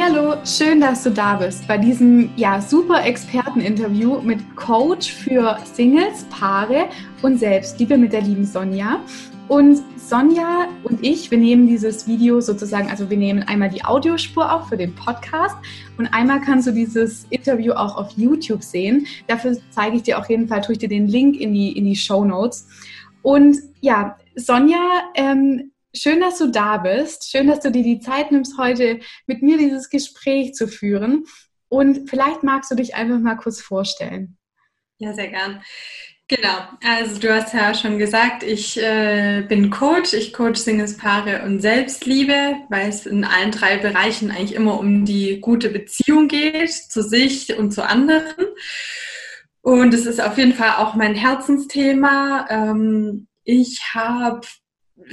Hallihallo, schön, dass du da bist bei diesem super Experteninterview mit Coach für Singles, Paare und Selbstliebe mit der lieben Sonja. Und Sonja und ich, wir nehmen dieses Video sozusagen, also wir nehmen einmal die Audiospur auf für den Podcast und einmal kannst du dieses Interview auch auf YouTube sehen. Dafür zeige ich dir auf jeden Fall, tue ich dir den Link in die Shownotes. Und ja, Sonja, schön, dass du da bist. Schön, dass du dir die Zeit nimmst, heute mit mir dieses Gespräch zu führen. Und vielleicht magst du dich einfach mal kurz vorstellen. Ja, sehr gern. Genau, also du hast ja schon gesagt, ich bin Coach. Ich coach Singles, Paare und Selbstliebe, weil es in allen drei Bereichen eigentlich immer um die gute Beziehung geht, zu sich und zu anderen. Und es ist auf jeden Fall auch mein Herzensthema. Ich habe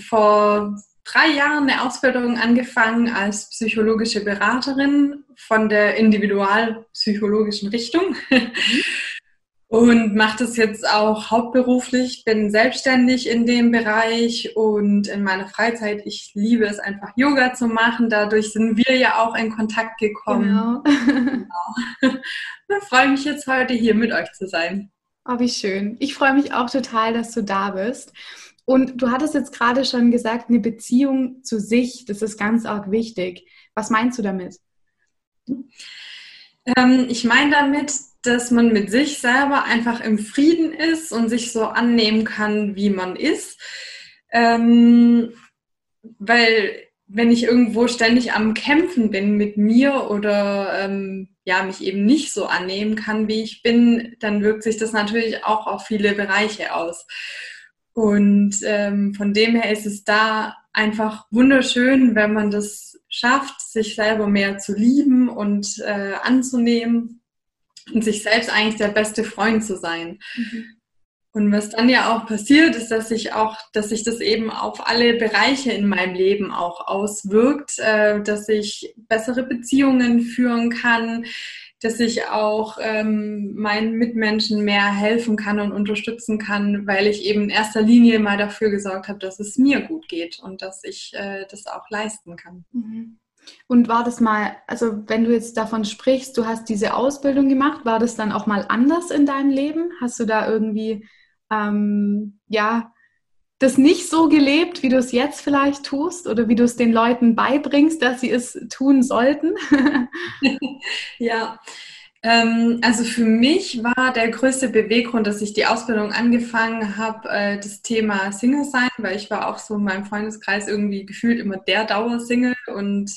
vor 3 Jahren eine Ausbildung angefangen als psychologische Beraterin von der individualpsychologischen Richtung und mache das jetzt auch hauptberuflich, bin selbstständig in dem Bereich und in meiner Freizeit, ich liebe es einfach, Yoga zu machen, dadurch sind wir ja auch in Kontakt gekommen. Genau. Ich freue mich jetzt heute hier mit euch zu sein. Oh, wie schön. Ich freue mich auch total, dass du da bist. Und du hattest jetzt gerade schon gesagt, eine Beziehung zu sich, das ist ganz arg wichtig. Was meinst du damit? Ich meine damit, dass man mit sich selber einfach im Frieden ist und sich so annehmen kann, wie man ist. Weil wenn ich irgendwo ständig am Kämpfen bin mit mir oder mich eben nicht so annehmen kann, wie ich bin, dann wirkt sich das natürlich auch auf viele Bereiche aus. Und von dem her ist es da einfach wunderschön, wenn man das schafft, sich selber mehr zu lieben und anzunehmen und sich selbst eigentlich der beste Freund zu sein. Mhm. Und was dann ja auch passiert, ist, dass sich das eben auf alle Bereiche in meinem Leben auch auswirkt, dass ich bessere Beziehungen führen kann, dass ich auch meinen Mitmenschen mehr helfen kann und unterstützen kann, weil ich eben in erster Linie mal dafür gesorgt habe, dass es mir gut geht und dass ich das auch leisten kann. Und war das mal, also wenn du jetzt davon sprichst, du hast diese Ausbildung gemacht, war das dann auch mal anders in deinem Leben? Hast du da irgendwie, das nicht so gelebt, wie du es jetzt vielleicht tust oder wie du es den Leuten beibringst, dass sie es tun sollten? Ja, also für mich war der größte Beweggrund, dass ich die Ausbildung angefangen habe, das Thema Single sein, weil ich war auch so in meinem Freundeskreis irgendwie gefühlt immer der Dauersingle und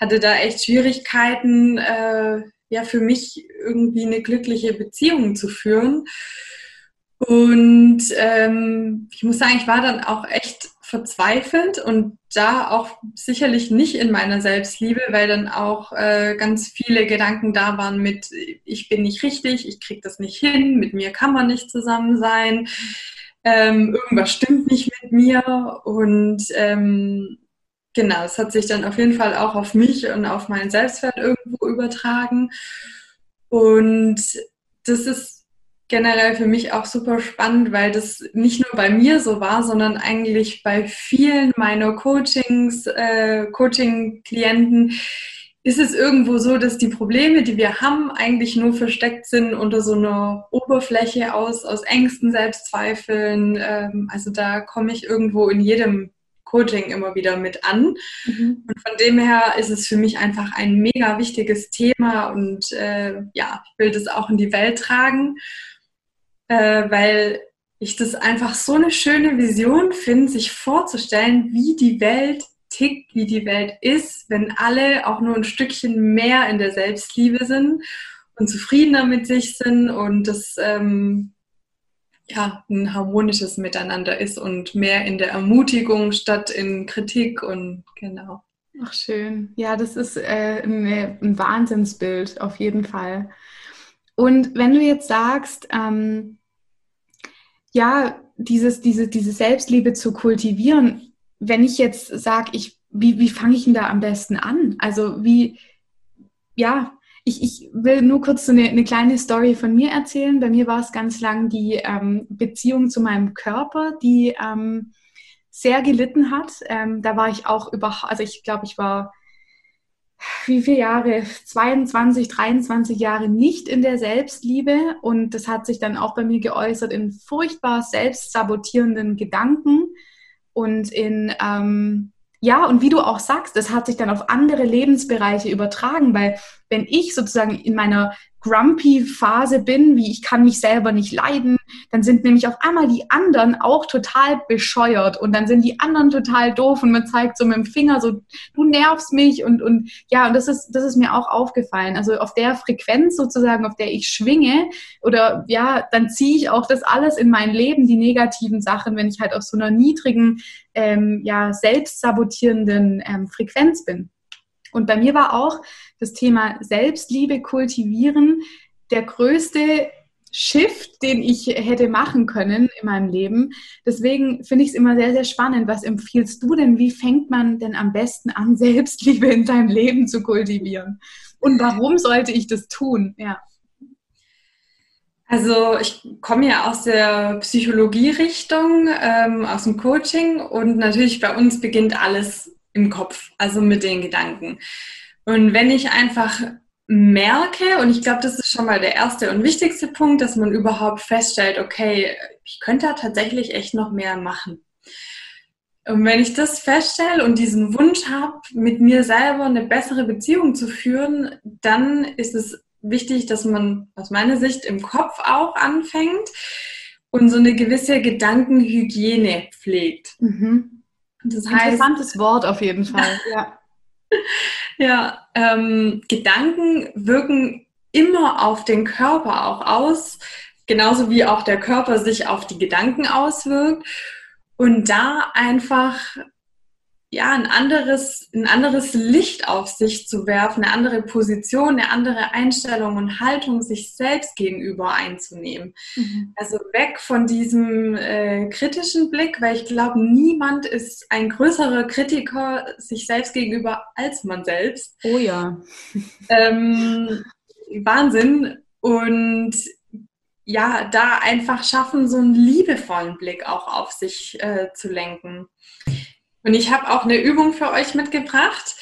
hatte da echt Schwierigkeiten, für mich irgendwie eine glückliche Beziehung zu führen. Und ich muss sagen, ich war dann auch echt verzweifelt und da auch sicherlich nicht in meiner Selbstliebe, weil dann auch ganz viele Gedanken da waren mit, ich bin nicht richtig, ich kriege das nicht hin, mit mir kann man nicht zusammen sein, irgendwas stimmt nicht mit mir. Und genau, es hat sich dann auf jeden Fall auch auf mich und auf meinen Selbstwert irgendwo übertragen. Und das ist generell für mich auch super spannend, weil das nicht nur bei mir so war, sondern eigentlich bei vielen meiner Coaching-Klienten ist es irgendwo so, dass die Probleme, die wir haben, eigentlich nur versteckt sind unter so einer Oberfläche aus Ängsten, Selbstzweifeln. Also da komme ich irgendwo in jedem Coaching immer wieder mit an. Mhm. Und von dem her ist es für mich einfach ein mega wichtiges Thema und ich will das auch in die Welt tragen, weil ich das einfach so eine schöne Vision finde, sich vorzustellen, wie die Welt tickt, wie die Welt ist, wenn alle auch nur ein Stückchen mehr in der Selbstliebe sind und zufriedener mit sich sind und das ein harmonisches Miteinander ist und mehr in der Ermutigung statt in Kritik und genau. Ach schön. Ja, das ist ein Wahnsinnsbild auf jeden Fall. Und wenn du jetzt sagst, diese Selbstliebe zu kultivieren, wenn ich jetzt sage, wie fange ich denn da am besten an? Also ich will nur kurz so eine kleine Story von mir erzählen. Bei mir war es ganz lang die Beziehung zu meinem Körper, die sehr gelitten hat. Da war ich auch ich glaube, ich war wie viele Jahre, 22, 23 Jahre nicht in der Selbstliebe, und das hat sich dann auch bei mir geäußert in furchtbar selbstsabotierenden Gedanken und in, ja, und wie du auch sagst, das hat sich dann auf andere Lebensbereiche übertragen, weil wenn ich sozusagen in meiner Grumpy-Phase bin, wie ich kann mich selber nicht leiden, dann sind nämlich auf einmal die anderen auch total bescheuert und dann sind die anderen total doof und man zeigt so mit dem Finger so, du nervst mich, und ja, und das ist mir auch aufgefallen. Also auf der Frequenz sozusagen, auf der ich schwinge, oder ja, dann ziehe ich auch das alles in mein Leben, die negativen Sachen, wenn ich halt auf so einer niedrigen, ja, selbstsabotierenden Frequenz bin. Und bei mir war auch das Thema Selbstliebe kultivieren der größte Shift, den ich hätte machen können in meinem Leben. Deswegen finde ich es immer sehr, sehr spannend. Was empfiehlst du denn? Wie fängt man denn am besten an, Selbstliebe in seinem Leben zu kultivieren? Und warum sollte ich das tun? Ja. Also ich komme ja aus der Psychologie-Richtung, aus dem Coaching, und natürlich bei uns beginnt alles im Kopf, also mit den Gedanken. Und wenn ich einfach merke, und ich glaube, das ist schon mal der erste und wichtigste Punkt, dass man überhaupt feststellt, okay, ich könnte da tatsächlich echt noch mehr machen. Und wenn ich das feststelle und diesen Wunsch habe, mit mir selber eine bessere Beziehung zu führen, dann ist es wichtig, dass man aus meiner Sicht im Kopf auch anfängt und so eine gewisse Gedankenhygiene pflegt. Mhm. Das heißt, interessantes Wort auf jeden Fall. Ja. Ja, Gedanken wirken immer auf den Körper auch aus, genauso wie auch der Körper sich auf die Gedanken auswirkt. Und da einfach ja, ein anderes Licht auf sich zu werfen, eine andere Position, eine andere Einstellung und Haltung sich selbst gegenüber einzunehmen. Mhm. Also weg von diesem kritischen Blick, weil ich glaube, niemand ist ein größerer Kritiker sich selbst gegenüber als man selbst. Oh ja. Wahnsinn. Und ja, da einfach schaffen, so einen liebevollen Blick auch auf sich zu lenken. Und ich habe auch eine Übung für euch mitgebracht,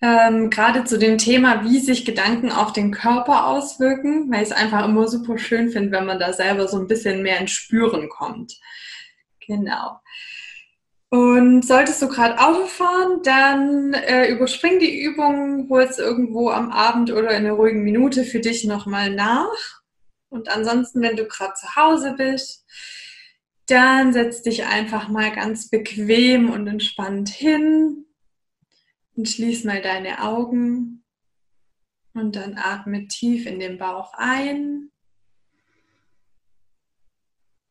gerade zu dem Thema, wie sich Gedanken auf den Körper auswirken, weil ich es einfach immer super schön finde, wenn man da selber so ein bisschen mehr ins Spüren kommt. Genau. Und solltest du gerade Auto fahren, dann überspring die Übung, hol es irgendwo am Abend oder in einer ruhigen Minute für dich nochmal nach. Und ansonsten, wenn du gerade zu Hause bist, dann setz dich einfach mal ganz bequem und entspannt hin und schließ mal deine Augen und dann atme tief in den Bauch ein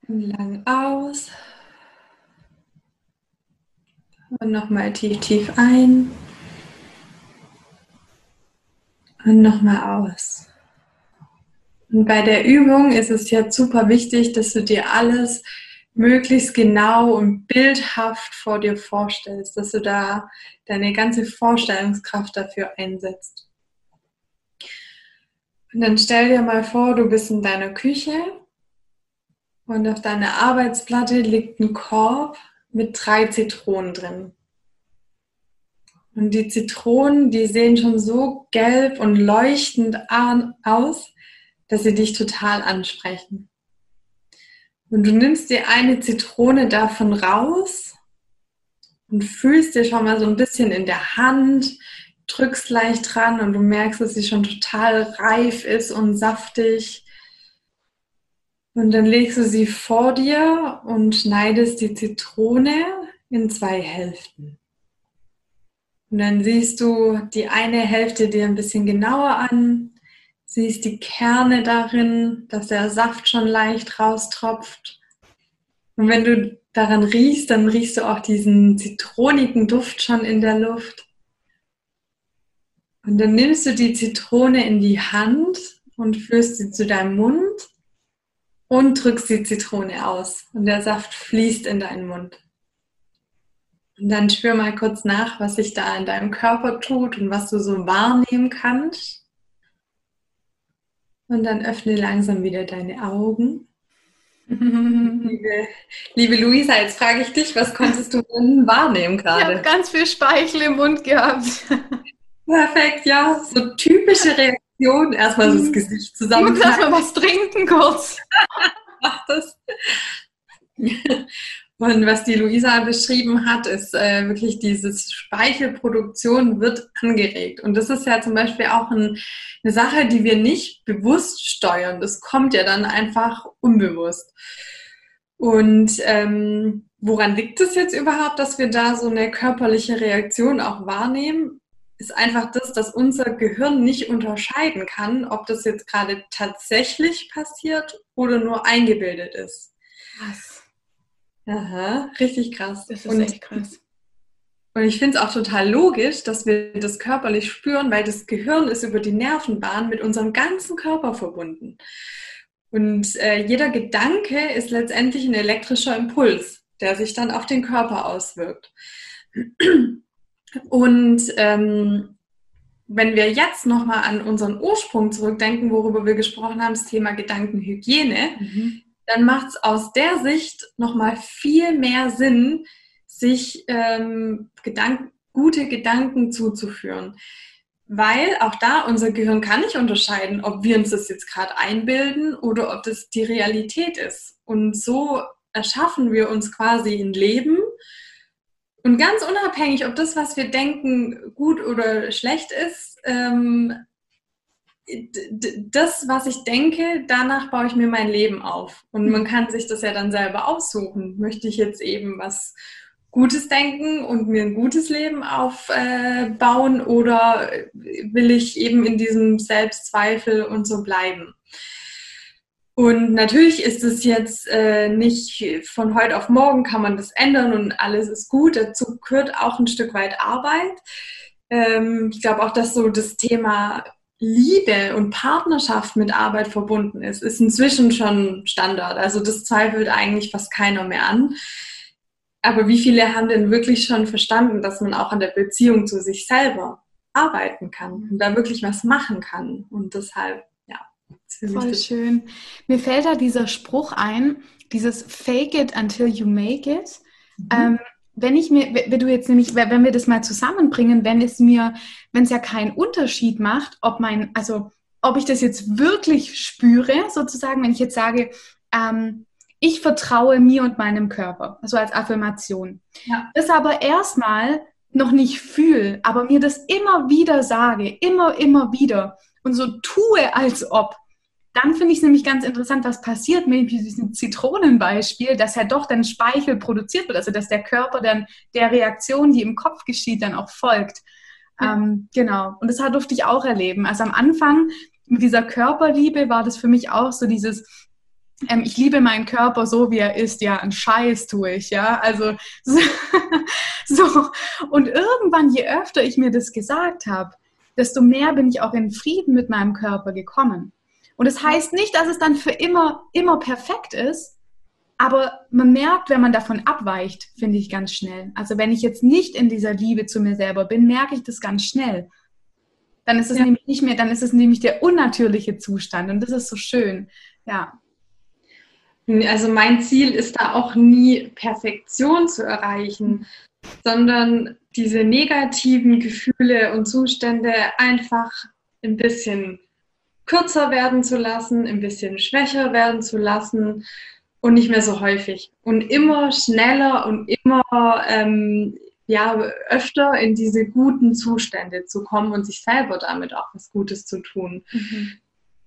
und lang aus und nochmal tief, tief ein und nochmal aus. Und bei der Übung ist es jetzt super wichtig, dass du dir alles möglichst genau und bildhaft vor dir vorstellst, dass du da deine ganze Vorstellungskraft dafür einsetzt. Und dann stell dir mal vor, du bist in deiner Küche und auf deiner Arbeitsplatte liegt ein Korb mit 3 Zitronen drin. Und die Zitronen, die sehen schon so gelb und leuchtend aus, dass sie dich total ansprechen. Und du nimmst dir eine Zitrone davon raus und fühlst dir schon mal so ein bisschen in der Hand, drückst leicht dran und du merkst, dass sie schon total reif ist und saftig. Und dann legst du sie vor dir und schneidest die Zitrone in 2 Hälften. Und dann siehst du die eine Hälfte dir ein bisschen genauer an. Siehst die Kerne darin, dass der Saft schon leicht raustropft. Und wenn du daran riechst, dann riechst du auch diesen zitronigen Duft schon in der Luft. Und dann nimmst du die Zitrone in die Hand und führst sie zu deinem Mund und drückst die Zitrone aus. Und der Saft fließt in deinen Mund. Und dann spür mal kurz nach, was sich da in deinem Körper tut und was du so wahrnehmen kannst. Und dann öffne langsam wieder deine Augen. Liebe Louisa, jetzt frage ich dich, was konntest du denn wahrnehmen gerade? Ich habe ganz viel Speichel im Mund gehabt. Perfekt, ja. So typische Reaktion. Erstmal so das Gesicht zusammen. Ich muss erstmal was trinken kurz. Mach das. Und was die Louisa beschrieben hat, ist wirklich dieses Speichelproduktion wird angeregt. Und das ist ja zum Beispiel auch eine Sache, die wir nicht bewusst steuern. Das kommt ja dann einfach unbewusst. Und woran liegt es jetzt überhaupt, dass wir da so eine körperliche Reaktion auch wahrnehmen? Ist einfach das, dass unser Gehirn nicht unterscheiden kann, ob das jetzt gerade tatsächlich passiert oder nur eingebildet ist. Krass. Aha, richtig krass. Das ist echt krass. Und ich finde es auch total logisch, dass wir das körperlich spüren, weil das Gehirn ist über die Nervenbahn mit unserem ganzen Körper verbunden. Und jeder Gedanke ist letztendlich ein elektrischer Impuls, der sich dann auf den Körper auswirkt. Und wenn wir jetzt nochmal an unseren Ursprung zurückdenken, worüber wir gesprochen haben, das Thema Gedankenhygiene, dann macht es aus der Sicht nochmal viel mehr Sinn, sich gute Gedanken zuzuführen. Weil auch da unser Gehirn kann nicht unterscheiden, ob wir uns das jetzt gerade einbilden oder ob das die Realität ist. Und so erschaffen wir uns quasi ein Leben. Und ganz unabhängig, ob das, was wir denken, gut oder schlecht ist, das, was ich denke, danach baue ich mir mein Leben auf. Und man kann sich das ja dann selber aussuchen. Möchte ich jetzt eben was Gutes denken und mir ein gutes Leben aufbauen oder will ich eben in diesem Selbstzweifel und so bleiben? Und natürlich ist es jetzt nicht von heute auf morgen kann man das ändern und alles ist gut. Dazu gehört auch ein Stück weit Arbeit. Ich glaube auch, dass so das Thema Liebe und Partnerschaft mit Arbeit verbunden ist, ist inzwischen schon Standard. Also das zweifelt eigentlich fast keiner mehr an. Aber wie viele haben denn wirklich schon verstanden, dass man auch an der Beziehung zu sich selber arbeiten kann und da wirklich was machen kann? Und deshalb voll schön. Mir fällt da dieser Spruch ein, dieses Fake it until you make it. Wenn wir das mal zusammenbringen, wenn es ja keinen Unterschied macht, ob ich das jetzt wirklich spüre, sozusagen, wenn ich jetzt sage, ich vertraue mir und meinem Körper, also als Affirmation. Ja. Das aber erstmal noch nicht fühle, aber mir das immer wieder sage, immer wieder und so tue, als ob. Dann finde ich es nämlich ganz interessant, was passiert mit diesem Zitronenbeispiel, dass ja doch dann Speichel produziert wird, also dass der Körper dann der Reaktion, die im Kopf geschieht, dann auch folgt. Ja. Genau, und das durfte ich auch erleben. Also am Anfang mit dieser Körperliebe war das für mich auch so dieses, ich liebe meinen Körper so, wie er ist, ja, einen Scheiß tue ich, ja, also so. Und irgendwann, je öfter ich mir das gesagt habe, desto mehr bin ich auch in Frieden mit meinem Körper gekommen. Und das heißt nicht, dass es dann für immer perfekt ist, aber man merkt, wenn man davon abweicht, finde ich ganz schnell. Also wenn ich jetzt nicht in dieser Liebe zu mir selber bin, merke ich das ganz schnell. Dann ist es nämlich nicht mehr, dann ist es nämlich der unnatürliche Zustand und das ist so schön, ja. Also mein Ziel ist da auch nie Perfektion zu erreichen, sondern diese negativen Gefühle und Zustände einfach ein bisschen kürzer werden zu lassen, ein bisschen schwächer werden zu lassen und nicht mehr so häufig. Und immer schneller und immer öfter in diese guten Zustände zu kommen und sich selber damit auch was Gutes zu tun.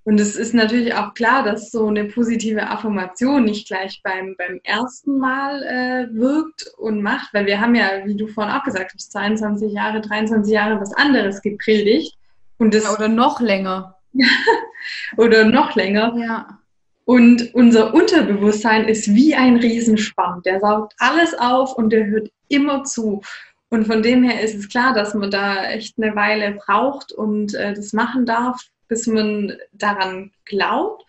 Und es ist natürlich auch klar, dass so eine positive Affirmation nicht gleich beim ersten Mal wirkt und macht, weil wir haben ja, wie du vorhin auch gesagt hast, 22 Jahre, 23 Jahre was anderes gepredigt. Und das oder noch länger. Oder noch länger. Ja. Und unser Unterbewusstsein ist wie ein Riesenschwamm. Der saugt alles auf und der hört immer zu. Und von dem her ist es klar, dass man da echt eine Weile braucht und das machen darf, bis man daran glaubt.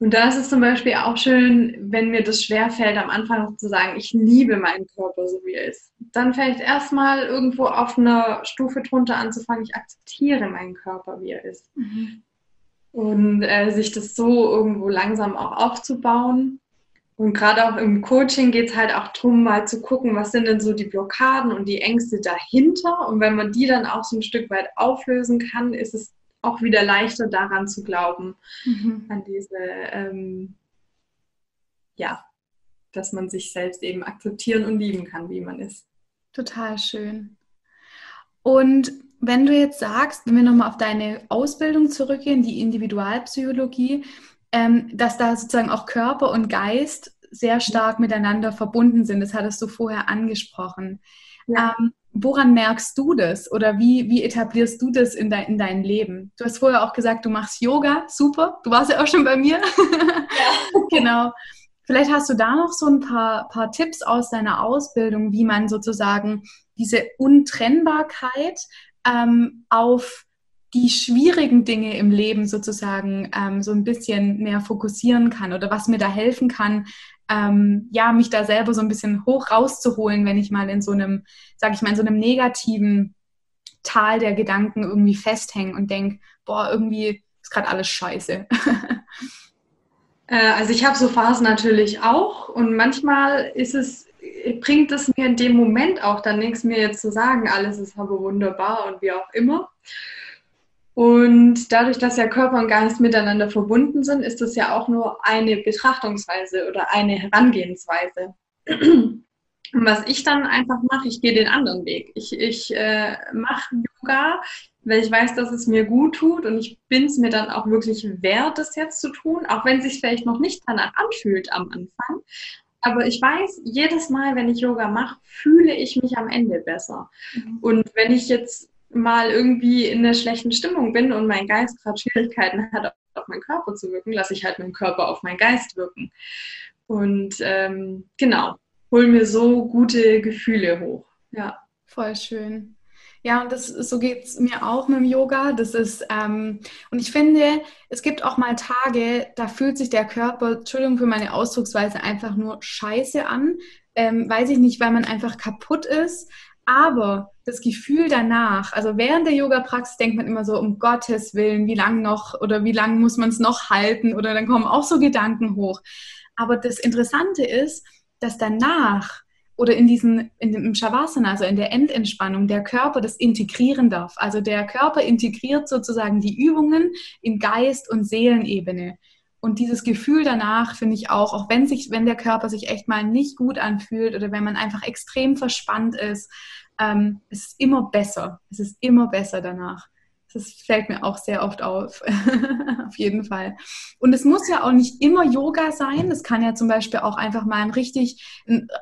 Und da ist es zum Beispiel auch schön, wenn mir das schwerfällt, am Anfang zu sagen, ich liebe meinen Körper, so wie er ist. Dann vielleicht erstmal irgendwo auf einer Stufe drunter anzufangen, ich akzeptiere meinen Körper, wie er ist. Und sich das so irgendwo langsam auch aufzubauen. Und gerade auch im Coaching geht es halt auch darum, mal zu gucken, was sind denn so die Blockaden und die Ängste dahinter. Und wenn man die dann auch so ein Stück weit auflösen kann, ist es auch wieder leichter, daran zu glauben, an diese, ja, dass man sich selbst eben akzeptieren und lieben kann, wie man ist. Total schön. Und wenn du jetzt sagst, wenn wir nochmal auf deine Ausbildung zurückgehen, die Individualpsychologie, dass da sozusagen auch Körper und Geist sehr stark miteinander verbunden sind. Das hattest du vorher angesprochen. Ja. Woran merkst du das oder wie etablierst du das in dein Leben? Du hast vorher auch gesagt, du machst Yoga, super. Du warst ja auch schon bei mir. Ja. Genau. Vielleicht hast du da noch so ein paar Tipps aus deiner Ausbildung, wie man sozusagen diese Untrennbarkeit auf die schwierigen Dinge im Leben sozusagen so ein bisschen mehr fokussieren kann oder was mir da helfen kann, ja, mich da selber so ein bisschen hoch rauszuholen, wenn ich mal in so einem, sag ich mal, in so einem negativen Tal der Gedanken irgendwie festhänge und denke, boah, irgendwie ist gerade alles scheiße. Also ich habe so Phasen natürlich auch und manchmal ist es, bringt es mir in dem Moment auch dann nichts mehr jetzt zu sagen, alles ist aber wunderbar und wie auch immer. Und dadurch, dass ja Körper und Geist miteinander verbunden sind, ist das ja auch nur eine Betrachtungsweise oder eine Herangehensweise. Und was ich dann einfach mache, ich gehe den anderen Weg. Ich mache Yoga, weil ich weiß, dass es mir gut tut und ich bin es mir dann auch wirklich wert, das jetzt zu tun, auch wenn es sich vielleicht noch nicht danach anfühlt am Anfang. Aber ich weiß, jedes Mal, wenn ich Yoga mache, fühle ich mich am Ende besser. Und wenn ich jetzt mal irgendwie in einer schlechten Stimmung bin und mein Geist gerade Schwierigkeiten hat, auf meinen Körper zu wirken, lasse ich halt meinen Körper auf meinen Geist wirken. Und genau, hol mir so gute Gefühle hoch. Ja, voll schön. Ja, und das, so geht es mir auch mit dem Yoga. Das ist, und ich finde, es gibt auch mal Tage, da fühlt sich der Körper, Entschuldigung für meine Ausdrucksweise, einfach nur scheiße an. Weiß ich nicht, weil man einfach kaputt ist. Aber das Gefühl danach, also während der Yoga-Praxis denkt man immer so, um Gottes Willen, wie lange noch oder wie lange muss man es noch halten oder dann kommen auch so Gedanken hoch. Aber das Interessante ist, dass danach oder im Shavasana, also in der Endentspannung, der Körper das integrieren darf. Also der Körper integriert sozusagen die Übungen in Geist- und Seelenebene. Und dieses Gefühl danach finde ich auch wenn der Körper sich echt mal nicht gut anfühlt oder wenn man einfach extrem verspannt ist, es ist immer besser. Es ist immer besser danach. Das fällt mir auch sehr oft auf. Auf jeden Fall. Und es muss ja auch nicht immer Yoga sein. Es kann ja zum Beispiel auch einfach mal ein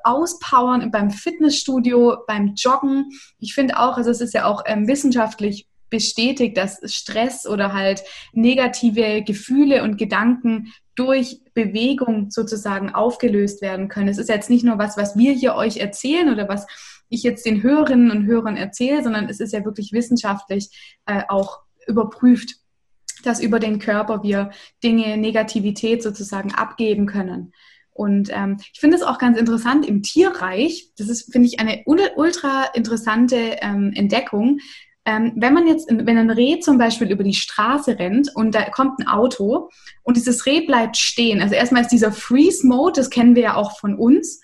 Auspowern beim Fitnessstudio, beim Joggen. Ich finde auch, also es ist ja auch wissenschaftlich bestätigt, dass Stress oder halt negative Gefühle und Gedanken durch Bewegung sozusagen aufgelöst werden können. Es ist jetzt nicht nur was wir hier euch erzählen oder was ich jetzt den Hörerinnen und Hörern erzähle, sondern es ist ja wirklich wissenschaftlich auch überprüft, dass über den Körper wir Dinge, Negativität sozusagen abgeben können. Und ich finde es auch ganz interessant im Tierreich, das ist, finde ich, eine ultra interessante Entdeckung. Wenn ein Reh zum Beispiel über die Straße rennt und da kommt ein Auto und dieses Reh bleibt stehen, also erstmal ist dieser Freeze-Mode, das kennen wir ja auch von uns.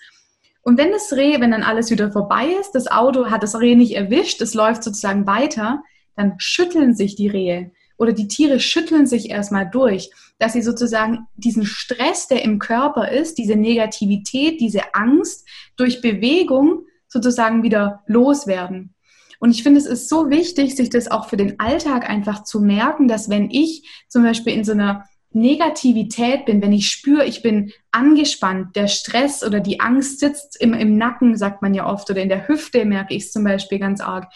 Und wenn dann alles wieder vorbei ist, das Auto hat das Reh nicht erwischt, es läuft sozusagen weiter, dann schütteln sich die Rehe oder die Tiere schütteln sich erstmal durch, dass sie sozusagen diesen Stress, der im Körper ist, diese Negativität, diese Angst durch Bewegung sozusagen wieder loswerden. Und ich finde, es ist so wichtig, sich das auch für den Alltag einfach zu merken, dass wenn ich zum Beispiel in so einer Negativität bin, wenn ich spüre, ich bin angespannt, der Stress oder die Angst sitzt im Nacken, sagt man ja oft, oder in der Hüfte merke ich es zum Beispiel ganz arg,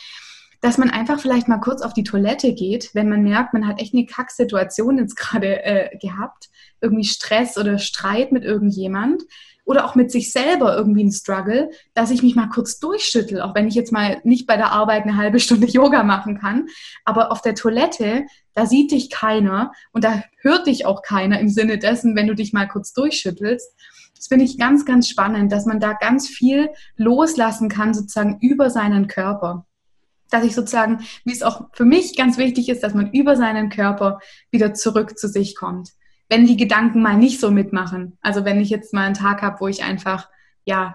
dass man einfach vielleicht mal kurz auf die Toilette geht, wenn man merkt, man hat echt eine Kacksituation jetzt gerade gehabt, irgendwie Stress oder Streit mit irgendjemand. Oder auch mit sich selber irgendwie ein Struggle, dass ich mich mal kurz durchschüttel, auch wenn ich jetzt mal nicht bei der Arbeit eine halbe Stunde Yoga machen kann. Aber auf der Toilette, da sieht dich keiner und da hört dich auch keiner im Sinne dessen, wenn du dich mal kurz durchschüttelst. Das finde ich ganz, ganz spannend, dass man da ganz viel loslassen kann, sozusagen über seinen Körper. Dass ich sozusagen, wie es auch für mich ganz wichtig ist, dass man über seinen Körper wieder zurück zu sich kommt. wenn die Gedanken mal nicht so mitmachen. Also wenn ich jetzt mal einen Tag habe, wo ich einfach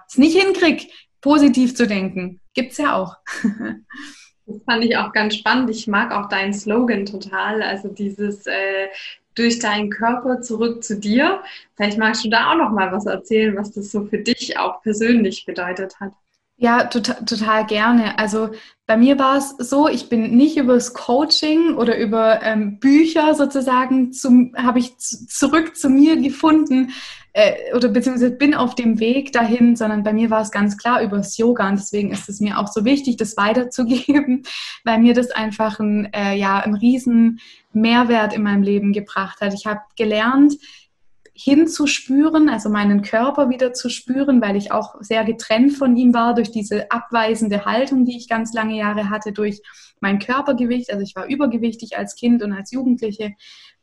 es nicht hinkriege, positiv zu denken. Gibt's ja auch. Das fand ich auch ganz spannend. Ich mag auch deinen Slogan total. Also dieses durch deinen Körper zurück zu dir. Vielleicht magst du da auch noch mal was erzählen, was das so für dich auch persönlich bedeutet hat. Ja, total gerne. Also bei mir war es so, ich bin nicht über das Coaching oder über Bücher sozusagen, habe ich zurück zu mir gefunden oder beziehungsweise bin auf dem Weg dahin, sondern bei mir war es ganz klar über das Yoga und deswegen ist es mir auch so wichtig, das weiterzugeben, weil mir das einfach einen riesen Mehrwert in meinem Leben gebracht hat. Ich habe gelernt, hinzuspüren, also meinen Körper wieder zu spüren, weil ich auch sehr getrennt von ihm war durch diese abweisende Haltung, die ich ganz lange Jahre hatte, durch mein Körpergewicht. Also ich war übergewichtig als Kind und als Jugendliche,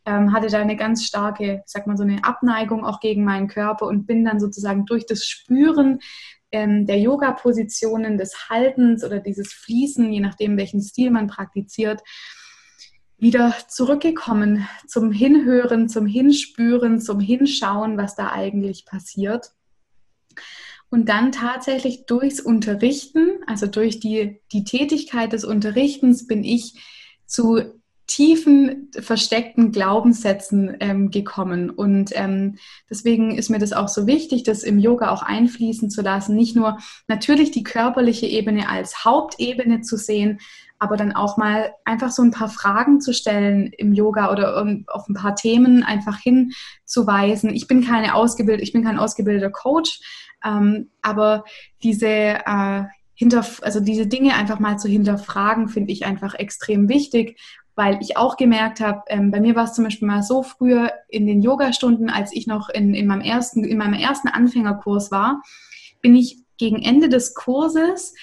hatte da eine ganz starke, so eine Abneigung auch gegen meinen Körper und bin dann sozusagen durch das Spüren der Yoga-Positionen, des Haltens oder dieses Fließen, je nachdem welchen Stil man praktiziert, wieder zurückgekommen zum Hinhören, zum Hinspüren, zum Hinschauen, was da eigentlich passiert. Und dann tatsächlich durchs Unterrichten, also durch die Tätigkeit des Unterrichtens, bin ich zu tiefen, versteckten Glaubenssätzen gekommen. Und deswegen ist mir das auch so wichtig, das im Yoga auch einfließen zu lassen. Nicht nur natürlich die körperliche Ebene als Hauptebene zu sehen, aber dann auch mal einfach so ein paar Fragen zu stellen im Yoga oder auf ein paar Themen einfach hinzuweisen. Ich bin kein ausgebildeter Coach, aber diese Dinge einfach mal zu hinterfragen, finde ich einfach extrem wichtig, weil ich auch gemerkt habe, bei mir war es zum Beispiel mal so früher in den Yogastunden, als ich noch in meinem ersten Anfängerkurs war, bin ich gegen Ende des Kurses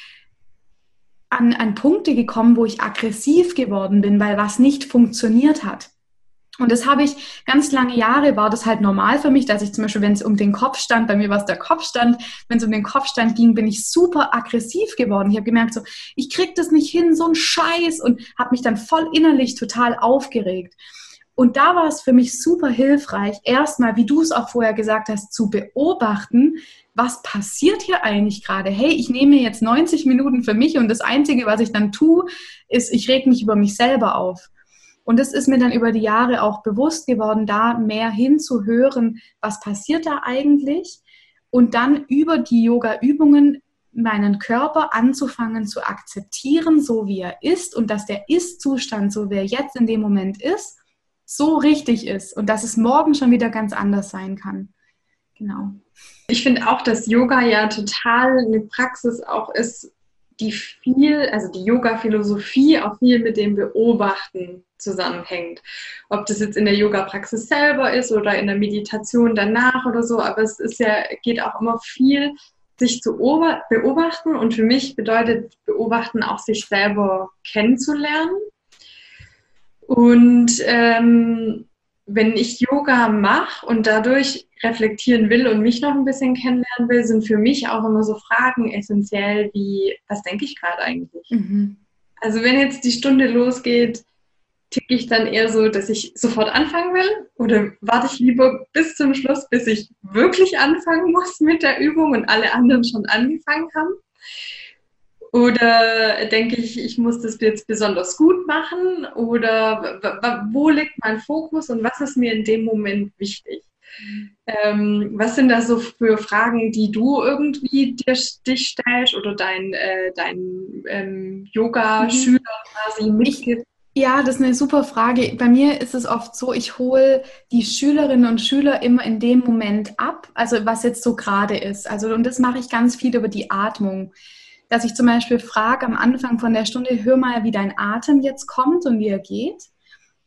an Punkte gekommen, wo ich aggressiv geworden bin, weil was nicht funktioniert hat. Und das habe ich ganz lange Jahre, war das halt normal für mich, dass ich zum Beispiel, wenn es um den Kopfstand, bei mir war es der Kopfstand, wenn es um den Kopfstand ging, bin ich super aggressiv geworden. Ich habe gemerkt, so, ich kriege das nicht hin, so ein Scheiß, und habe mich dann voll innerlich total aufgeregt. Und da war es für mich super hilfreich, erstmal, wie du es auch vorher gesagt hast, zu beobachten, was passiert hier eigentlich gerade? Hey, ich nehme jetzt 90 Minuten für mich und das Einzige, was ich dann tue, ist, ich reg mich über mich selber auf. Und das ist mir dann über die Jahre auch bewusst geworden, da mehr hinzuhören, was passiert da eigentlich? Und dann über die Yoga-Übungen meinen Körper anzufangen zu akzeptieren, so wie er ist, und dass der Ist-Zustand, so wie er jetzt in dem Moment ist, so richtig ist und dass es morgen schon wieder ganz anders sein kann. Genau. Ich finde auch, dass Yoga ja total eine Praxis auch ist, die Yoga-Philosophie auch viel mit dem Beobachten zusammenhängt. Ob das jetzt in der Yoga-Praxis selber ist oder in der Meditation danach oder so, aber es ist ja, geht auch immer viel, sich zu beobachten, und für mich bedeutet Beobachten auch, sich selber kennenzulernen. Und wenn ich Yoga mache und dadurch reflektieren will und mich noch ein bisschen kennenlernen will, sind für mich auch immer so Fragen essentiell wie, was denke ich gerade eigentlich? Mhm. Also wenn jetzt die Stunde losgeht, ticke ich dann eher so, dass ich sofort anfangen will, oder warte ich lieber bis zum Schluss, bis ich wirklich anfangen muss mit der Übung und alle anderen schon angefangen haben? Oder denke ich, ich muss das jetzt besonders gut machen? Oder wo liegt mein Fokus und was ist mir in dem Moment wichtig? Was sind da so für Fragen, die du irgendwie dich stellst oder dein Yoga-Schüler quasi mitgibst? Ja, das ist eine super Frage. Bei mir ist es oft so, ich hole die Schülerinnen und Schüler immer in dem Moment ab, also was jetzt so gerade ist. Also, und das mache ich ganz viel über die Atmung. Dass ich zum Beispiel frage am Anfang von der Stunde, hör mal, wie dein Atem jetzt kommt und wie er geht.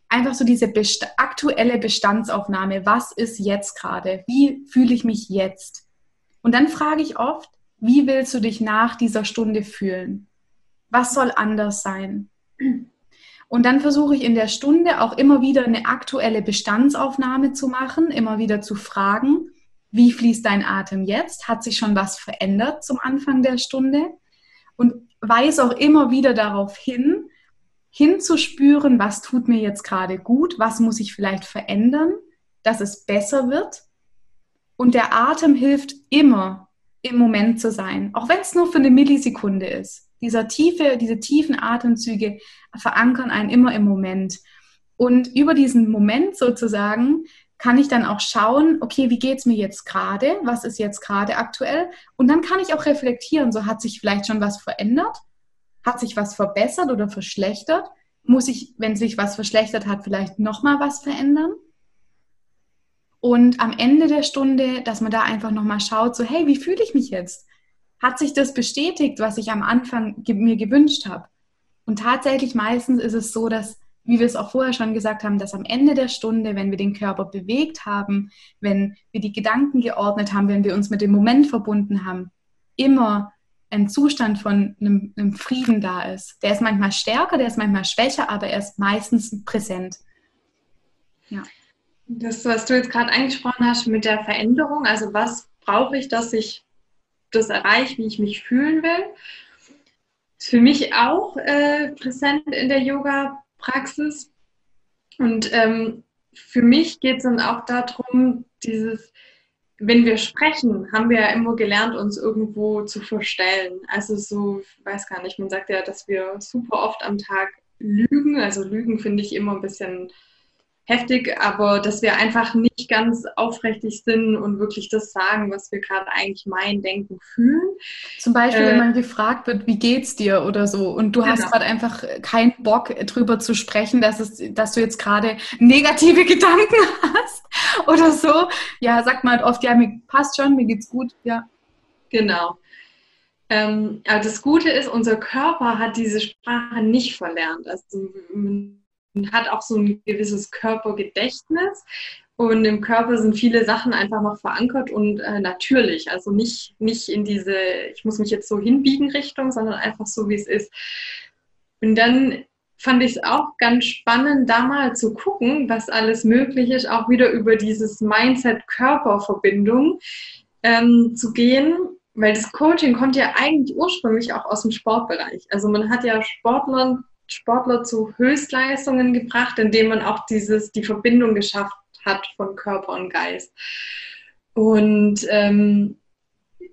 Einfach so diese aktuelle Bestandsaufnahme, was ist jetzt gerade? Wie fühle ich mich jetzt? Und dann frage ich oft, wie willst du dich nach dieser Stunde fühlen? Was soll anders sein? Und dann versuche ich in der Stunde auch immer wieder eine aktuelle Bestandsaufnahme zu machen, immer wieder zu fragen, wie fließt dein Atem jetzt? Hat sich schon was verändert zum Anfang der Stunde? Und weise auch immer wieder darauf hin, hinzuspüren, was tut mir jetzt gerade gut, was muss ich vielleicht verändern, dass es besser wird. Und der Atem hilft immer, im Moment zu sein, auch wenn es nur für eine Millisekunde ist. Diese tiefen Atemzüge verankern einen immer im Moment. Und über diesen Moment sozusagen kann ich dann auch schauen, okay, wie geht es mir jetzt gerade? Was ist jetzt gerade aktuell? Und dann kann ich auch reflektieren, so hat sich vielleicht schon was verändert? Hat sich was verbessert oder verschlechtert? Muss ich, wenn sich was verschlechtert hat, vielleicht nochmal was verändern? Und am Ende der Stunde, dass man da einfach nochmal schaut, so hey, wie fühle ich mich jetzt? Hat sich das bestätigt, was ich am Anfang mir gewünscht habe? Und tatsächlich meistens ist es so, dass, wie wir es auch vorher schon gesagt haben, dass am Ende der Stunde, wenn wir den Körper bewegt haben, wenn wir die Gedanken geordnet haben, wenn wir uns mit dem Moment verbunden haben, immer ein Zustand von einem Frieden da ist. Der ist manchmal stärker, der ist manchmal schwächer, aber er ist meistens präsent. Ja. Das, was du jetzt gerade angesprochen hast mit der Veränderung, also was brauche ich, dass ich das erreiche, wie ich mich fühlen will, ist für mich auch präsent in der Yoga-Praxis. Und für mich geht es dann auch darum, dieses, wenn wir sprechen, haben wir ja immer gelernt, uns irgendwo zu verstellen. Also so, ich weiß gar nicht, man sagt ja, dass wir super oft am Tag lügen. Also Lügen finde ich immer ein bisschen heftig, aber dass wir einfach nicht ganz aufrichtig sind und wirklich das sagen, was wir gerade eigentlich meinen, denken, fühlen. Zum Beispiel, wenn man gefragt wird, wie geht's dir oder so und du hast gerade einfach keinen Bock, drüber zu sprechen, dass du jetzt gerade negative Gedanken hast oder so. Ja, sagt man halt oft, ja, mir passt schon, mir geht's gut, ja. Genau. Aber das Gute ist, unser Körper hat diese Sprache nicht verlernt. Also hat auch so ein gewisses Körpergedächtnis und im Körper sind viele Sachen einfach noch verankert und natürlich, also nicht in diese, ich muss mich jetzt so hinbiegen Richtung, sondern einfach so, wie es ist. Und dann fand ich es auch ganz spannend, da mal zu gucken, was alles möglich ist, auch wieder über dieses Mindset-Körper-Verbindung zu gehen, weil das Coaching kommt ja eigentlich ursprünglich auch aus dem Sportbereich. Also man hat ja Sportler zu Höchstleistungen gebracht, indem man auch die Verbindung geschafft hat von Körper und Geist. Und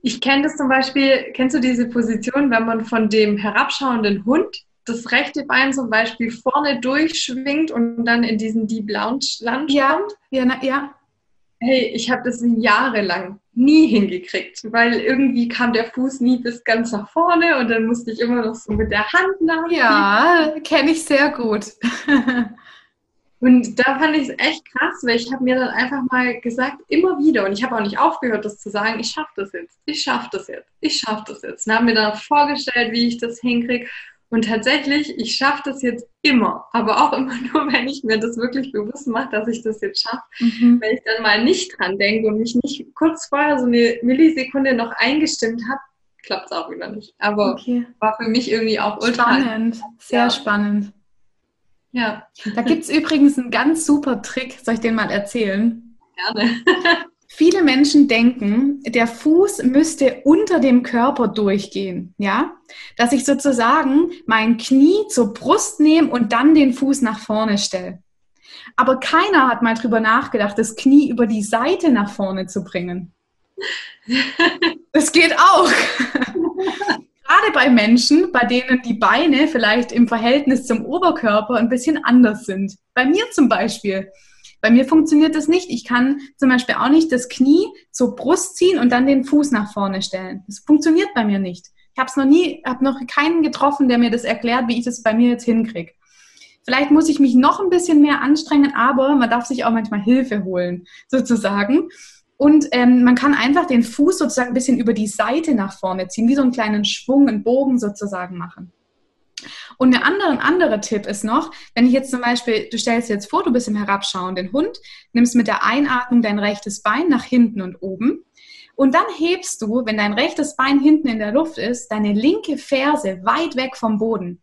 ich kenne das zum Beispiel, kennst du diese Position, wenn man von dem herabschauenden Hund das rechte Bein zum Beispiel vorne durchschwingt und dann in diesen Deep Lounge landet? Ja. Hey, ich habe das jahrelang nie hingekriegt, weil irgendwie kam der Fuß nie bis ganz nach vorne und dann musste ich immer noch so mit der Hand nachziehen. Ja, kenne ich sehr gut. Und da fand ich es echt krass, weil ich habe mir dann einfach mal gesagt, immer wieder, und ich habe auch nicht aufgehört, das zu sagen, ich schaffe das jetzt, ich schaffe das jetzt, ich schaffe das jetzt. Und habe mir dann vorgestellt, wie ich das hinkriege. Und tatsächlich, ich schaffe das jetzt immer, aber auch immer nur, wenn ich mir das wirklich bewusst mache, dass ich das jetzt schaffe. Mhm. Wenn ich dann mal nicht dran denke und mich nicht kurz vorher so eine Millisekunde noch eingestimmt habe, klappt es auch wieder nicht. Aber war für mich irgendwie auch ultra spannend. Sehr spannend. Ja. Da gibt es übrigens einen ganz super Trick. Soll ich den mal erzählen? Gerne. Viele Menschen denken, der Fuß müsste unter dem Körper durchgehen, ja? Dass ich sozusagen mein Knie zur Brust nehme und dann den Fuß nach vorne stelle. Aber keiner hat mal drüber nachgedacht, das Knie über die Seite nach vorne zu bringen. Das geht auch. Gerade bei Menschen, bei denen die Beine vielleicht im Verhältnis zum Oberkörper ein bisschen anders sind. Bei mir zum Beispiel. Bei mir funktioniert das nicht. Ich kann zum Beispiel auch nicht das Knie zur Brust ziehen und dann den Fuß nach vorne stellen. Das funktioniert bei mir nicht. Ich habe noch keinen getroffen, der mir das erklärt, wie ich das bei mir jetzt hinkriege. Vielleicht muss ich mich noch ein bisschen mehr anstrengen, aber man darf sich auch manchmal Hilfe holen, sozusagen. Und man kann einfach den Fuß sozusagen ein bisschen über die Seite nach vorne ziehen, wie so einen kleinen Schwung, einen Bogen sozusagen machen. Und ein anderer Tipp ist noch, wenn ich jetzt zum Beispiel, du stellst dir jetzt vor, du bist im herabschauenden Hund, nimmst mit der Einatmung dein rechtes Bein nach hinten und oben und dann hebst du, wenn dein rechtes Bein hinten in der Luft ist, deine linke Ferse weit weg vom Boden.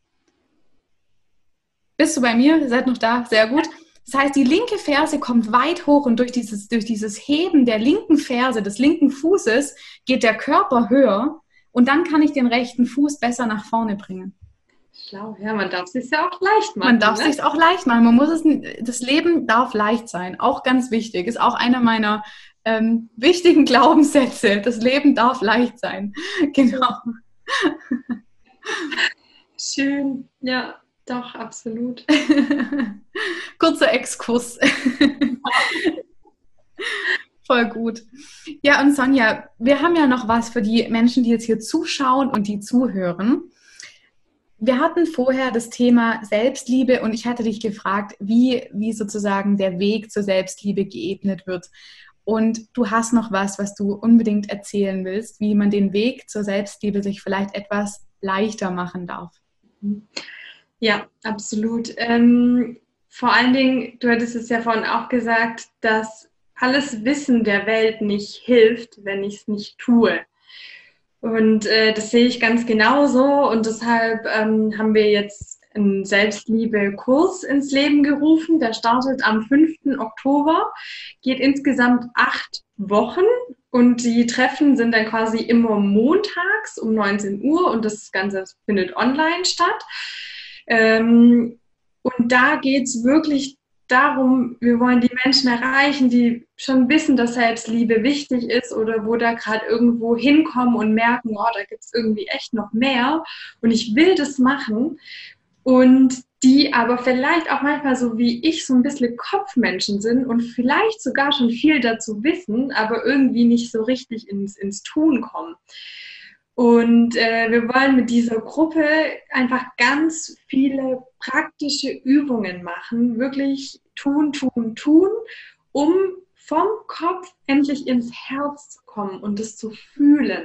Bist du bei mir? Seid noch da? Sehr gut. Das heißt, die linke Ferse kommt weit hoch und durch dieses Heben der linken Ferse, des linken Fußes, geht der Körper höher und dann kann ich den rechten Fuß besser nach vorne bringen. Schlau, ja, man darf es sich ja auch leicht machen. Man darf es sich auch leicht machen. Man muss es, das Leben darf leicht sein, auch ganz wichtig. Ist auch einer meiner wichtigen Glaubenssätze. Das Leben darf leicht sein. Genau. Schön, ja, doch, absolut. Kurzer Exkurs. Voll gut. Ja, und Sonja, wir haben ja noch was für die Menschen, die jetzt hier zuschauen und die zuhören. Wir hatten vorher das Thema Selbstliebe und ich hatte dich gefragt, wie sozusagen der Weg zur Selbstliebe geebnet wird. Und du hast noch was, was du unbedingt erzählen willst, wie man den Weg zur Selbstliebe sich vielleicht etwas leichter machen darf. Ja, absolut. Vor allen Dingen, du hattest es ja vorhin auch gesagt, dass alles Wissen der Welt nicht hilft, wenn ich es nicht tue. Und das sehe ich ganz genauso. Und deshalb haben wir jetzt einen Selbstliebe-Kurs ins Leben gerufen. Der startet am 5. Oktober, geht insgesamt 8 Wochen. Und die Treffen sind dann quasi immer montags um 19 Uhr. Und das Ganze findet online statt. Und da geht es wirklich darum, wir wollen die Menschen erreichen, die schon wissen, dass Selbstliebe wichtig ist oder wo da gerade irgendwo hinkommen und merken, oh, da gibt es irgendwie echt noch mehr und ich will das machen. Und die aber vielleicht auch manchmal so wie ich so ein bisschen Kopfmenschen sind und vielleicht sogar schon viel dazu wissen, aber irgendwie nicht so richtig ins Tun kommen. Und wir wollen mit dieser Gruppe einfach ganz viele praktische Übungen machen, wirklich tun, tun, tun, um vom Kopf endlich ins Herz zu kommen und es zu fühlen.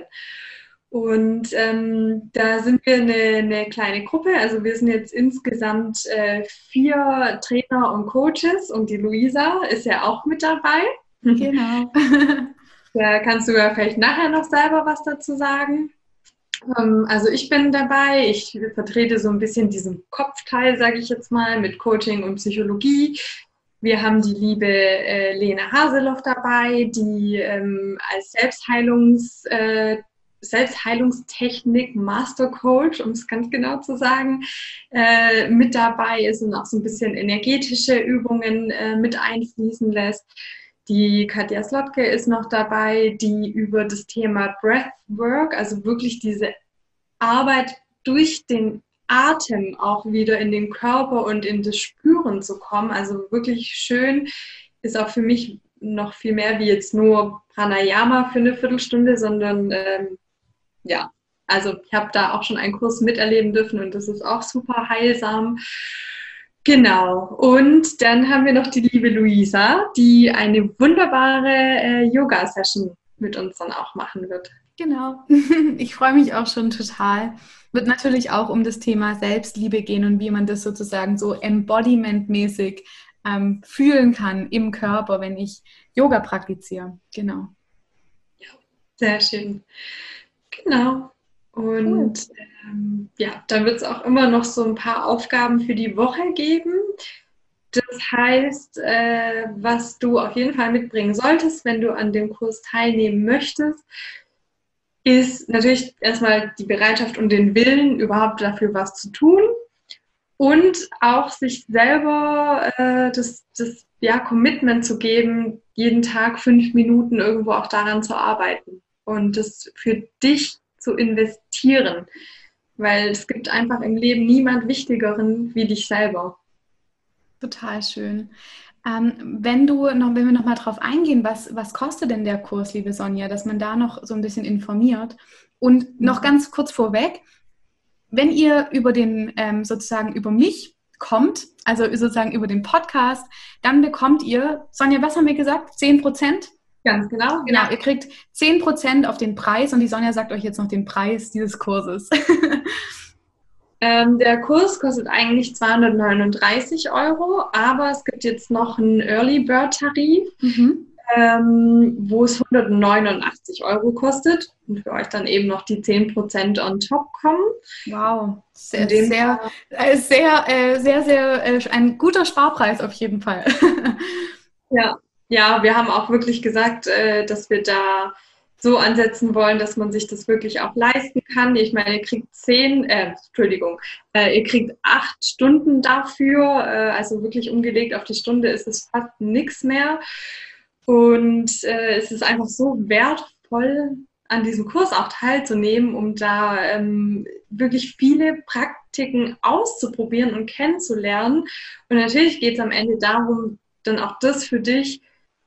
Und da sind wir eine kleine Gruppe, also wir sind jetzt insgesamt 4 Trainer und Coaches und die Louisa ist ja auch mit dabei. Genau. Da kannst du ja vielleicht nachher noch selber was dazu sagen. Also ich bin dabei, ich vertrete so ein bisschen diesen Kopfteil, sage ich jetzt mal, mit Coaching und Psychologie. Wir haben die liebe Lena Haseloff dabei, die als Selbstheilungstechnik Mastercoach, um es ganz genau zu sagen, mit dabei ist und auch so ein bisschen energetische Übungen mit einfließen lässt. Die Katja Slotke ist noch dabei, die über das Thema Breathwork, also wirklich diese Arbeit durch den Atem auch wieder in den Körper und in das Spüren zu kommen. Also wirklich schön, ist auch für mich noch viel mehr wie jetzt nur Pranayama für eine Viertelstunde, sondern ja, also ich habe da auch schon einen Kurs miterleben dürfen und das ist auch super heilsam. Genau, und dann haben wir noch die liebe Louisa, die eine wunderbare Yoga-Session mit uns dann auch machen wird. Genau, ich freue mich auch schon total. Wird natürlich auch um das Thema Selbstliebe gehen und wie man das sozusagen so embodimentmäßig fühlen kann im Körper, wenn ich Yoga praktiziere. Genau. Ja, sehr schön. Genau. Und ja, dann wird es auch immer noch so ein paar Aufgaben für die Woche geben. Das heißt, was du auf jeden Fall mitbringen solltest, wenn du an dem Kurs teilnehmen möchtest, ist natürlich erstmal die Bereitschaft und den Willen, überhaupt dafür was zu tun. Und auch sich selber das Commitment zu geben, jeden Tag 5 Minuten irgendwo auch daran zu arbeiten. Und das für dich zu investieren, weil es gibt einfach im Leben niemand Wichtigeren wie dich selber. Total schön. Wenn wir noch mal drauf eingehen, was kostet denn der Kurs, liebe Sonja, dass man da noch so ein bisschen informiert? Und noch ganz kurz vorweg, wenn ihr über den sozusagen über mich kommt, also sozusagen über den Podcast, dann bekommt ihr, Sonja, was haben wir gesagt? 10%? Ganz genau. Genau, ihr kriegt 10% auf den Preis und die Sonja sagt euch jetzt noch den Preis dieses Kurses. Der Kurs kostet eigentlich 239 €, aber es gibt jetzt noch einen Early Bird Tarif, wo es 189 € kostet und für euch dann eben noch die 10% on top kommen. Wow, sehr, sehr, ein guter Sparpreis auf jeden Fall. Ja. Ja, wir haben auch wirklich gesagt, dass wir da so ansetzen wollen, dass man sich das wirklich auch leisten kann. Ich meine, ihr kriegt 8 Stunden dafür. Also wirklich umgelegt auf die Stunde ist es fast nichts mehr. Und es ist einfach so wertvoll, an diesem Kurs auch teilzunehmen, um da wirklich viele Praktiken auszuprobieren und kennenzulernen. Und natürlich geht es am Ende darum, dann auch das für dich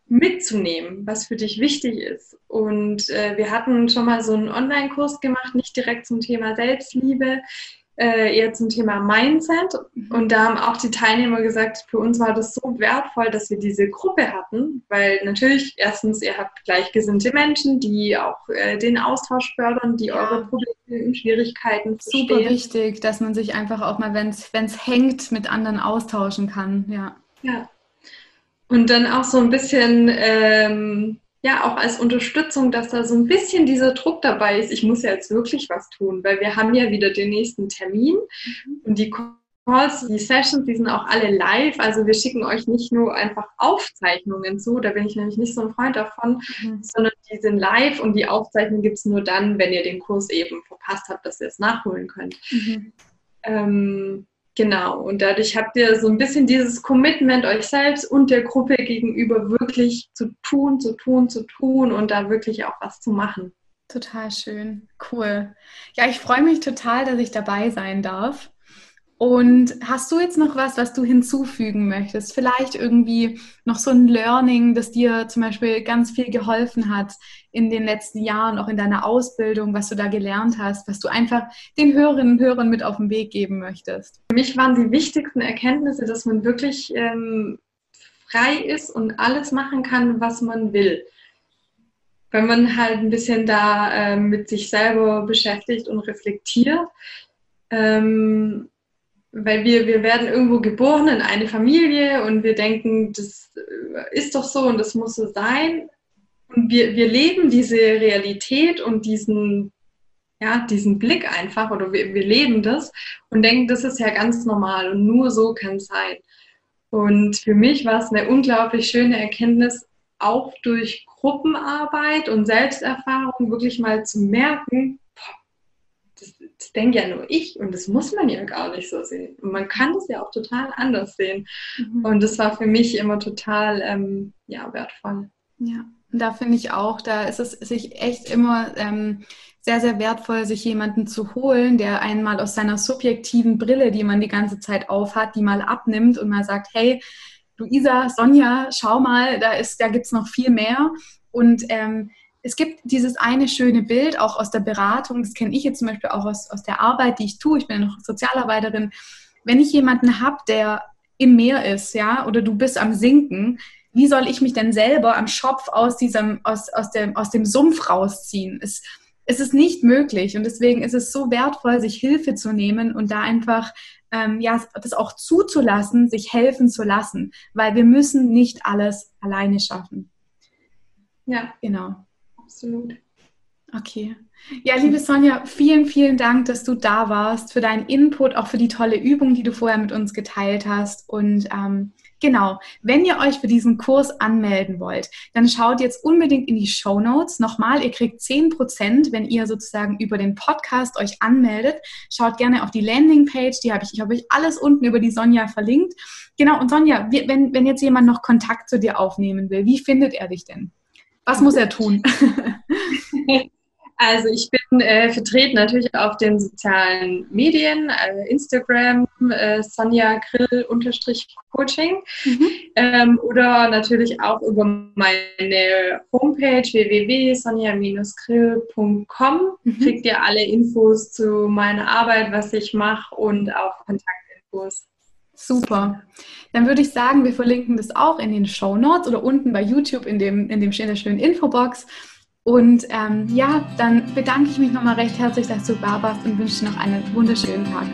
mitzunehmen, was für dich wichtig ist. Und wir hatten schon mal so einen Online-Kurs gemacht, nicht direkt zum Thema Selbstliebe, eher zum Thema Mindset. Und da haben auch die Teilnehmer gesagt, für uns war das so wertvoll, dass wir diese Gruppe hatten, weil natürlich erstens, ihr habt gleichgesinnte Menschen, die auch den Austausch fördern, die eure Probleme und Schwierigkeiten verstehen. Super wichtig, dass man sich einfach auch mal, wenn es hängt, mit anderen austauschen kann. Ja. Und dann auch so ein bisschen, auch als Unterstützung, dass da so ein bisschen dieser Druck dabei ist, ich muss ja jetzt wirklich was tun, weil wir haben ja wieder den nächsten Termin und die Calls, die Sessions, die sind auch alle live, also wir schicken euch nicht nur einfach Aufzeichnungen zu, da bin ich nämlich nicht so ein Freund davon, sondern die sind live und die Aufzeichnung gibt es nur dann, wenn ihr den Kurs eben verpasst habt, dass ihr es nachholen könnt. Genau, und dadurch habt ihr so ein bisschen dieses Commitment euch selbst und der Gruppe gegenüber wirklich zu tun und da wirklich auch was zu machen. Total schön, cool. Ja, ich freue mich total, dass ich dabei sein darf. Und hast du jetzt noch was, was du hinzufügen möchtest? Vielleicht irgendwie noch so ein Learning, das dir zum Beispiel ganz viel geholfen hat in den letzten Jahren, auch in deiner Ausbildung, was du da gelernt hast, was du einfach den Hörerinnen und Hörern mit auf den Weg geben möchtest? Für mich waren die wichtigsten Erkenntnisse, dass man wirklich frei ist und alles machen kann, was man will. Wenn man halt ein bisschen da mit sich selber beschäftigt und reflektiert, weil wir werden irgendwo geboren in eine Familie und wir denken, das ist doch so und das muss so sein. Und wir leben diese Realität und diesen Blick einfach, oder wir leben das und denken, das ist ja ganz normal und nur so kann es sein. Und für mich war es eine unglaublich schöne Erkenntnis, auch durch Gruppenarbeit und Selbsterfahrung wirklich mal zu merken, das denke ja nur ich und das muss man ja gar nicht so sehen. Und man kann das ja auch total anders sehen. Und das war für mich immer total wertvoll. Ja, und da finde ich auch, da ist es sich echt immer sehr, sehr wertvoll, sich jemanden zu holen, der einmal aus seiner subjektiven Brille, die man die ganze Zeit aufhat, die mal abnimmt und mal sagt, hey, Luisa, Sonja, schau mal, da gibt es noch viel mehr. Und es gibt dieses eine schöne Bild, auch aus der Beratung, das kenne ich jetzt zum Beispiel auch aus der Arbeit, die ich tue, ich bin ja noch Sozialarbeiterin, wenn ich jemanden habe, der im Meer ist, ja, oder du bist am Sinken, wie soll ich mich denn selber am Schopf aus dem Sumpf rausziehen? Es ist nicht möglich und deswegen ist es so wertvoll, sich Hilfe zu nehmen und da einfach das auch zuzulassen, sich helfen zu lassen, weil wir müssen nicht alles alleine schaffen. Ja, genau. Absolut. Okay. Ja, liebe Sonja, vielen, vielen Dank, dass du da warst, für deinen Input, auch für die tolle Übung, die du vorher mit uns geteilt hast. Und wenn ihr euch für diesen Kurs anmelden wollt, dann schaut jetzt unbedingt in die Shownotes. Nochmal, ihr kriegt 10%, wenn ihr sozusagen über den Podcast euch anmeldet. Schaut gerne auf die Landingpage, die habe ich alles unten über die Sonja verlinkt. Genau, und Sonja, wenn jetzt jemand noch Kontakt zu dir aufnehmen will, wie findet er dich denn? Was muss er tun? Also ich bin vertreten natürlich auf den sozialen Medien, Instagram, Sonja Grill-Coaching oder natürlich auch über meine Homepage www.sonja-grill.com kriegt ihr alle Infos zu meiner Arbeit, was ich mache und auch Kontaktinfos. Super. Dann würde ich sagen, wir verlinken das auch in den Shownotes oder unten bei YouTube in der schönen Infobox. Und dann bedanke ich mich nochmal recht herzlich, dass du da warst und wünsche dir noch einen wunderschönen Tag.